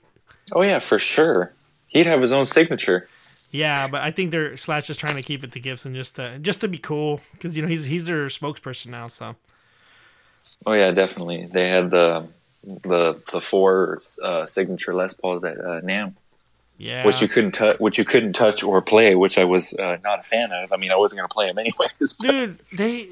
Oh, yeah, for sure. He'd have his own signature. Yeah, but I think they're Slash is trying to keep it to Gibson just to just to be cool because you know he's he's their spokesperson now. So. Oh yeah, definitely. They had the the the four uh, signature Les Pauls at uh, NAMM. Yeah. Which you couldn't touch, which you couldn't touch or play, which I was uh, not a fan of. I mean, I wasn't gonna play them anyways. But... Dude, they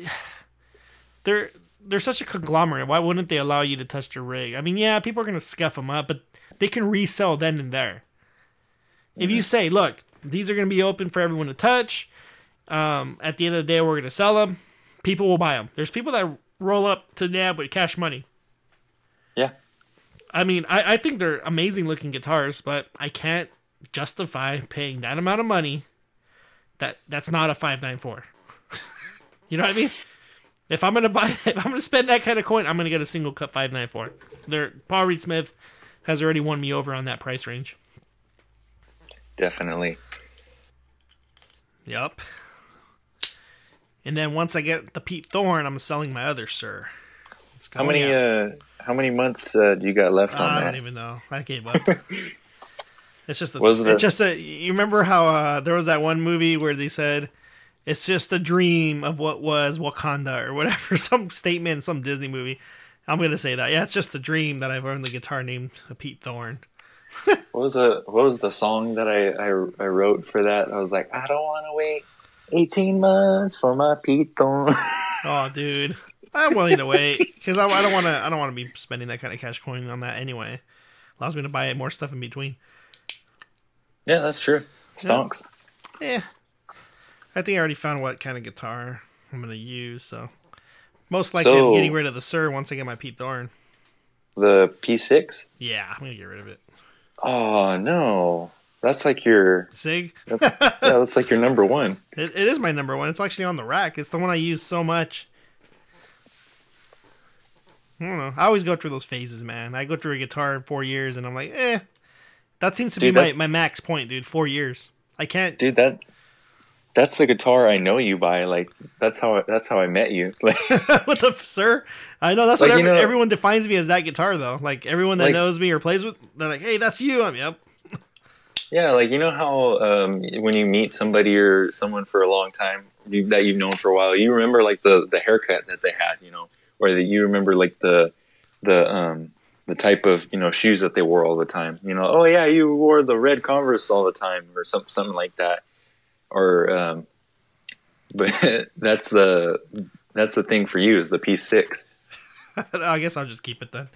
they're they're such a conglomerate. Why wouldn't they allow you to touch their rig? I mean, yeah, people are gonna scuff them up, but they can resell then and there. Mm-hmm. If you say, look. These are going to be open for everyone to touch. Um, at the end of the day, we're going to sell them. People will buy them. There's people that roll up to NAMM with cash money. Yeah. I mean, I, I think they're amazing-looking guitars, but I can't justify paying that amount of money. That That's not a five ninety-four. You know what I mean? If I'm going to buy, if I'm going to spend that kind of coin, I'm going to get a single-cut five ninety-four. They're, Paul Reed Smith has already won me over on that price range. Definitely. Yep. And then once I get the Pete Thorne, I'm selling my other Sir. How many out. uh how many months uh, do you got left uh, on I that? I don't even know. I gave up. It's just a, was it's the... just a, you remember how uh, there was that one movie where they said it's just a dream of what was Wakanda or whatever, some statement in some Disney movie. I'm going to say that. Yeah, it's just a dream that I've owned the guitar named Pete Thorne. What was the what was the song that I, I, I wrote for that? I was like, I don't want to wait eighteen months for my Pete Thorne. Oh, dude, I'm willing to wait because I, I don't want to I don't want to be spending that kind of cash coin on that anyway. Allows me to buy more stuff in between. Yeah, that's true. Stonks. Yeah. yeah, I think I already found what kind of guitar I'm gonna use. So most likely, so, I'm getting rid of the Sir once I get my Pete Thorne. The P six. Yeah, I'm gonna get rid of it. Oh no, that's like your Sig. That's, yeah, that's like your number one. It, it is my number one. It's actually on the rack. It's the one I use so much. I don't know. I always go through those phases, man. I go through a guitar in four years, and I'm like, eh. That seems to dude, be my, my max point, dude. Four years. I can't, dude. That that's the guitar I know you by. Like that's how I, that's how I met you. Like, what the Sir? I know that's like, what every, you know, everyone defines me as that guitar though. Like everyone that like, knows me or plays with, they're like, "Hey, that's you." I'm yep. Yeah, like you know how um, when you meet somebody or someone for a long time you, that you've known for a while, you remember like the, the haircut that they had, you know, or that you remember like the the um, the type of you know shoes that they wore all the time. You know, oh yeah, you wore the red Converse all the time, or some something like that. Or um, but that's the that's the thing for you is the P six. I guess I'll just keep it then.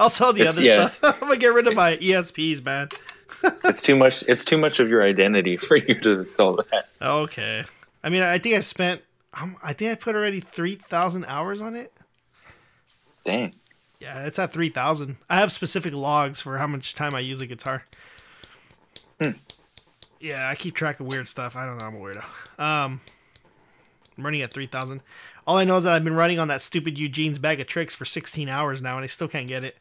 I'll sell the it's, other yeah. stuff. I'm going to get rid of my E S Ps, man. It's too much. It's too much of your identity for you to sell that. Okay. I mean, I think I spent. Um, I think I put already three thousand hours on it. Dang. Yeah, it's at three thousand. I have specific logs for how much time I use a guitar. Hmm. Yeah, I keep track of weird stuff. I don't know. I'm a weirdo. Um, I'm running at three thousand. All I know is that I've been running on that stupid Eugene's Bag of Tricks for sixteen hours now, and I still can't get it.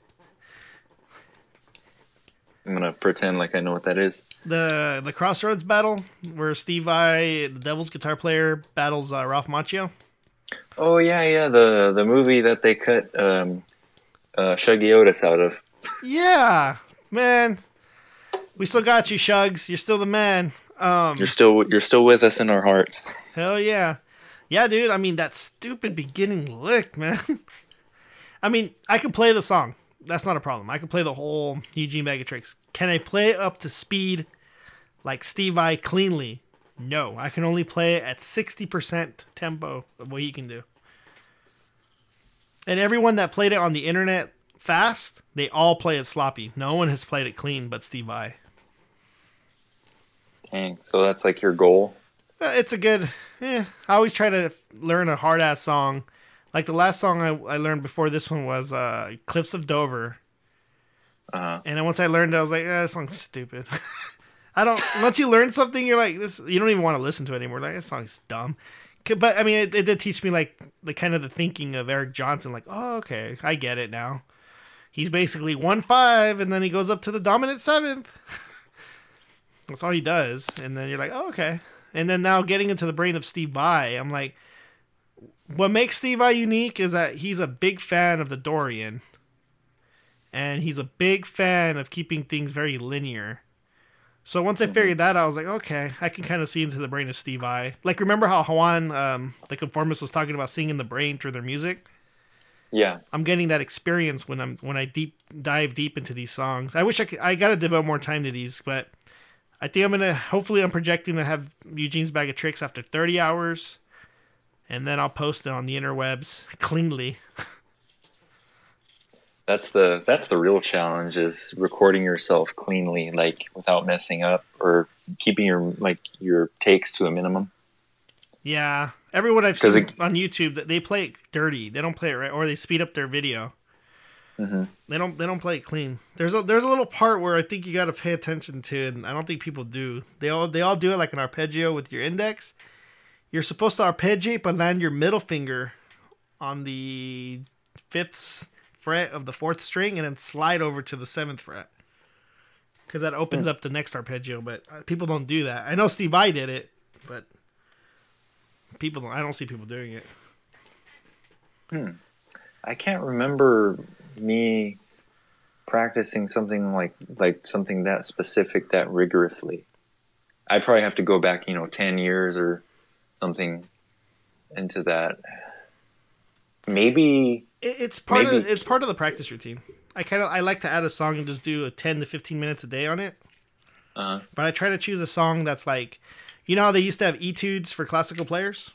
I'm gonna pretend like I know what that is. The the Crossroads battle where Steve Vai, the Devil's guitar player, battles uh, Ralph Macchio. Oh yeah, yeah. The the movie that they cut um, uh, Shuggy Otis out of. Yeah, man. We still got you, Shugs. You're still the man. Um, you're still you're still with us in our hearts. Hell yeah, yeah, dude. I mean that stupid beginning lick, man. I mean I can play the song. That's not a problem. I can play the whole Eugene's Bag of Tricks. Can I play it up to speed like Steve Vai cleanly? No. I can only play it at sixty percent tempo of what he can do. And everyone that played it on the internet fast, they all play it sloppy. No one has played it clean but Steve Vai. Dang. So that's like your goal? It's a good... Eh, I always try to learn a hard-ass song. Like the last song I, I learned before this one was uh, Cliffs of Dover. Uh-huh. And then once I learned it, I was like, eh, this song's stupid. I don't, once you learn something, you're like, this, you don't even want to listen to it anymore. Like, this song's dumb. But I mean, it, it did teach me like the kind of the thinking of Eric Johnson. Like, oh, okay, I get it now. He's basically one five and then he goes up to the dominant seventh. That's all he does. And then you're like, oh, okay. And then now getting into the brain of Steve Vai, I'm like, what makes Steve Vai unique is that he's a big fan of the Dorian. And he's a big fan of keeping things very linear. So once I figured that out, I was like, okay, I can kind of see into the brain of Steve Vai. Like, remember how Juan, um, the Conformist, was talking about seeing in the brain through their music? Yeah. I'm getting that experience when I'm when I deep dive deep into these songs. I wish I could, I got to devote more time to these, but I think I'm going to, hopefully I'm projecting to have Eugene's Bag of Tricks after thirty hours. And then I'll post it on the interwebs cleanly. That's the that's the real challenge, is recording yourself cleanly, like without messing up or keeping your like your takes to a minimum. Yeah, everyone I've seen it, on YouTube, that they play it dirty. They don't play it right, or they speed up their video. Mm-hmm. They don't they don't play it clean. There's a there's a little part where I think you got to pay attention to, and I don't think people do. They all they all do it like an arpeggio with your index. You're supposed to arpeggiate, but land your middle finger on the fifth fret of the fourth string and then slide over to the seventh fret. Because that opens up the next arpeggio, but people don't do that. I know Steve Vai did it, but people don't, I don't see people doing it. Hmm. I can't remember me practicing something like, like something that specific that rigorously. I'd probably have to go back, you know, ten years or... something into that. Maybe it's part maybe. of it's part of the practice routine. I kind of I like to add a song and just do a ten to fifteen minutes a day on it. Uh-huh. But I try to choose a song that's like, you know how they used to have etudes for classical players?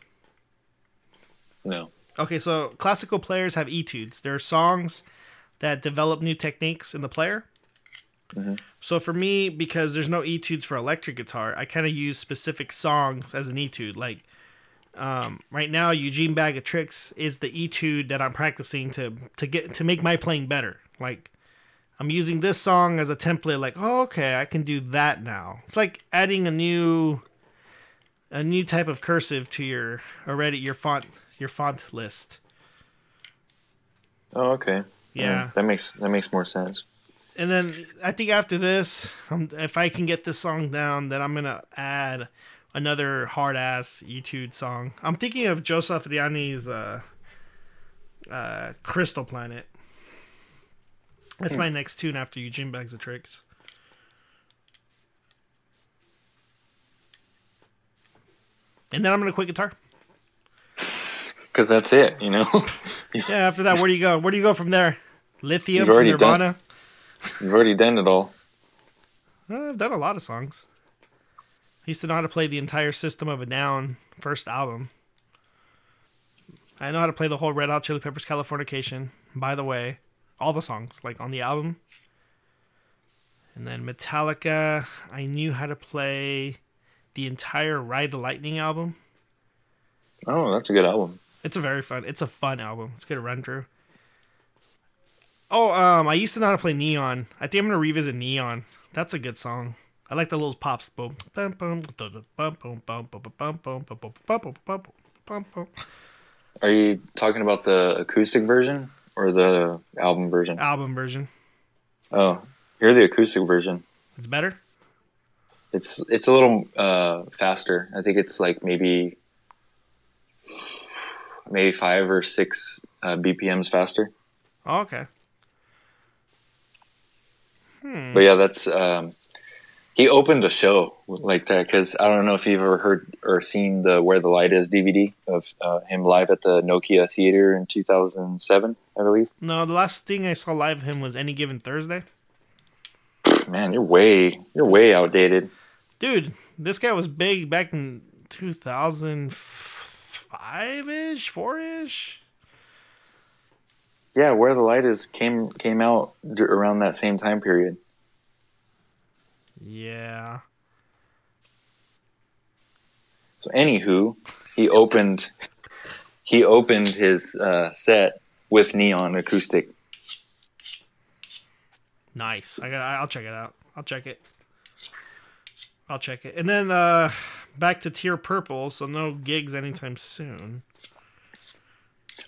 No. Okay, so classical players have etudes. There are songs that develop new techniques in the player. Mm-hmm. So for me, because there's no etudes for electric guitar, I kind of use specific songs as an etude. Like um, right now, Eugene's Bag of Tricks is the etude that I'm practicing to to get to make my playing better. Like I'm using this song as a template. Like, oh, okay, I can do that now. It's like adding a new a new type of cursive to your already your font your font list. Oh, okay. Yeah, um, that makes that makes more sense. And then I think after this, um, if I can get this song down, then I'm going to add another hard-ass etude song. I'm thinking of Joseph Riani's uh, uh, Crystal Planet. That's hmm. my next tune after Eugene's Bag of Tricks. And then I'm going to quit guitar. Because that's it, you know? Yeah, after that, where do you go? Where do you go from there? Lithium from Nirvana? Done. You've already done it all. I've done a lot of songs. I used to know how to play the entire System of a Down first album. I know how to play the whole Red Hot Chili Peppers Californication, by the way. All the songs, like, on the album. And then Metallica, I knew how to play the entire Ride the Lightning album. Oh, that's a good album. It's a very fun. It's a fun album. It's good to run through. Oh, um, I used to know how to play Neon. I think I'm gonna revisit Neon. That's a good song. I like the little pops. Boom, bum, bum, bum, bum, bum, bum, bum, bum, bum, bum, bum. Are you talking about the acoustic version or the album version? Album version. Oh, hear the acoustic version. It's better. It's it's a little uh, faster. I think it's like maybe maybe five or six uh, B P Ms faster. Oh, okay. Hmm. But yeah, that's um, he opened a show like that because I don't know if you've ever heard or seen the Where the Light Is D V D of uh, him live at the Nokia Theater in two thousand seven, I believe. No, the last thing I saw live of him was Any Given Thursday. Man, you're way you're way outdated, dude. This guy was big back in two thousand five ish, four ish. Yeah, Where the Light Is came came out d- around that same time period. Yeah. So, anywho, he opened he opened his uh, set with Neon acoustic. Nice. I got. I'll check it out. I'll check it. I'll check it. And then uh, back to Tear Purple. So no gigs anytime soon.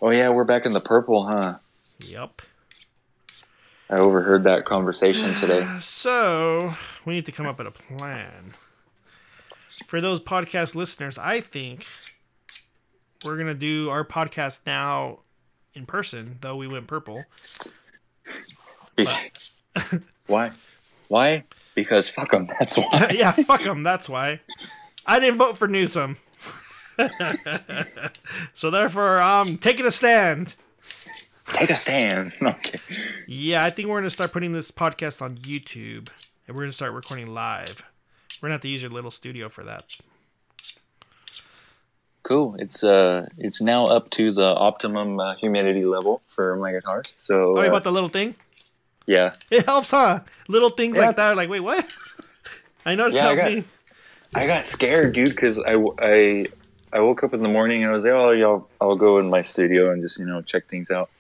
Oh yeah, we're back in the purple, huh? Yep. I overheard that conversation today. So, we need to come up with a plan. For those podcast listeners, I think we're going to do our podcast now in person, though we went purple. But... why? Why? Because fuck them, that's why. Yeah, fuck them, that's why. I didn't vote for Newsom. So therefore, I'm um, taking a stand. Take a stand. Okay. Yeah, I think we're gonna start putting this podcast on YouTube, and we're gonna start recording live. We're gonna have to use your little studio for that. Cool. It's uh, it's now up to the optimum uh, humidity level for my guitar. So. Sorry uh, about the little thing. Yeah. It helps, huh? Little things yeah. like that. Are like, wait, what? I noticed. Yeah, I got, me. I got scared, dude, because I I. I woke up in the morning and I was like, oh, y'all, I'll go in my studio and just, you know, check things out.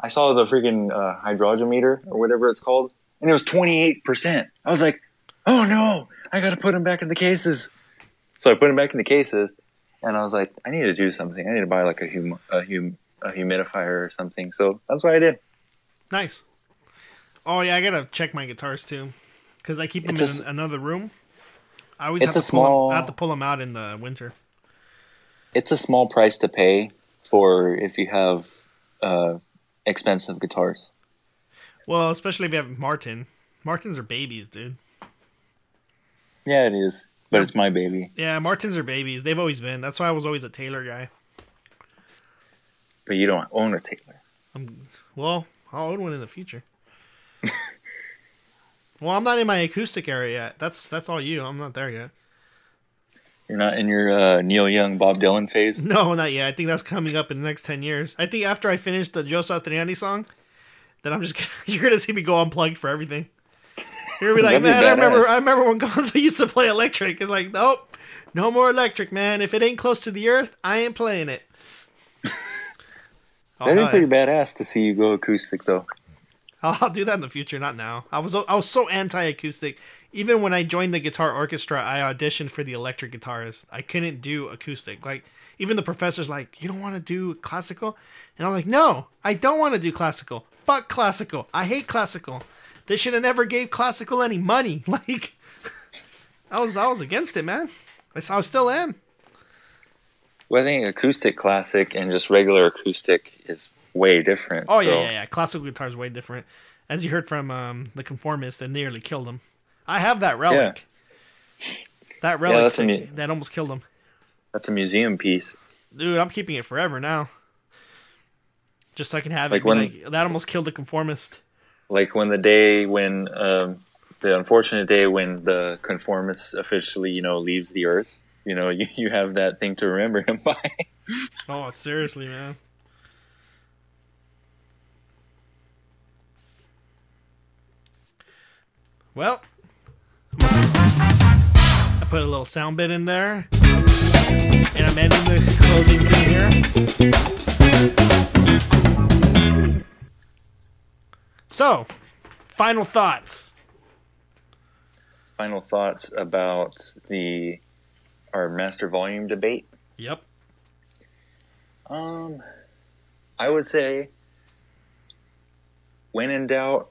I saw the freaking uh, hydrometer or whatever it's called, and it was twenty-eight percent. I was like, oh, no, I got to put them back in the cases. So I put them back in the cases, and I was like, I need to do something. I need to buy, like, a hum- a, hum- a humidifier or something. So that's what I did. Nice. Oh, yeah, I got to check my guitars, too, because I keep them it's in a, another room. I always have to, small... them, I have to pull them out in the winter. It's a small price to pay for if you have uh, expensive guitars. Well, especially if you have Martin. Martins are babies, dude. Yeah, it is. But yeah. It's my baby. Yeah, Martins are babies. They've always been. That's why I was always a Taylor guy. But you don't own a Taylor. I'm, well, I'll own one in the future. Well, I'm not in my acoustic area yet. That's, that's all you. I'm not there yet. You're not in your uh, Neil Young, Bob Dylan phase? No, not yet. I think that's coming up in the next ten years. I think after I finish the Joe Satriani song, then I'm just gonna, you're going to see me go unplugged for everything. You're going to be like, man, be I remember I remember when Gonzo used to play electric. It's like, nope, no more electric, man. If it ain't close to the earth, I ain't playing it. Oh, that'd be pretty badass to see you go acoustic, though. I'll, I'll do that in the future, not now. I was I was so anti-acoustic. Even when I joined the guitar orchestra, I auditioned for the electric guitarist. I couldn't do acoustic. Like, even the professor's like, you don't want to do classical? And I'm like, no, I don't want to do classical. Fuck classical. I hate classical. They should have never gave classical any money. Like, I was I was against it, man. I, I still am. Well, I think acoustic classic and just regular acoustic is way different. Oh, so. yeah, yeah, yeah. Classical guitar is way different. As you heard from um, The Conformist, that nearly killed him. I have that relic. Yeah. That relic yeah, mu- that almost killed him. That's a museum piece. Dude, I'm keeping it forever now. Just so I can have like it. When, like, that almost killed The Conformist. Like when the day when, um, the unfortunate day when The Conformist officially, you know, leaves the earth, you know, you, you have that thing to remember him by. Oh, seriously, man. Well, put a little sound bit in there. And I'm ending the closing thing here. So, final thoughts. Final thoughts about the our master volume debate. Yep. Um, I would say, when in doubt,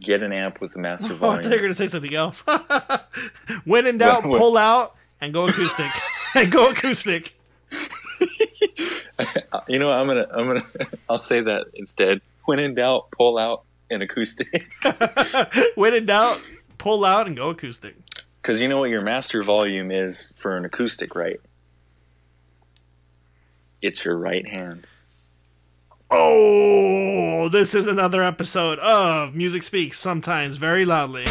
get an amp with a master volume. Oh, I thought you were going to say something else. When in doubt, well, pull out and go acoustic. And go acoustic. You know, I'm gonna, I'm gonna, I'll say that instead. When in doubt, pull out and acoustic. When in doubt, pull out and go acoustic. Because you know what your master volume is for an acoustic, right? It's your right hand. Oh, this is another episode of Music Speaks Sometimes Very Loudly.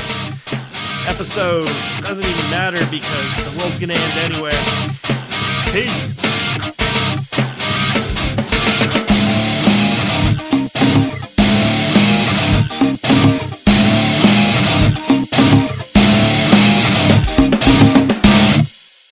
Episode doesn't even matter because the world's gonna end anyway. Peace.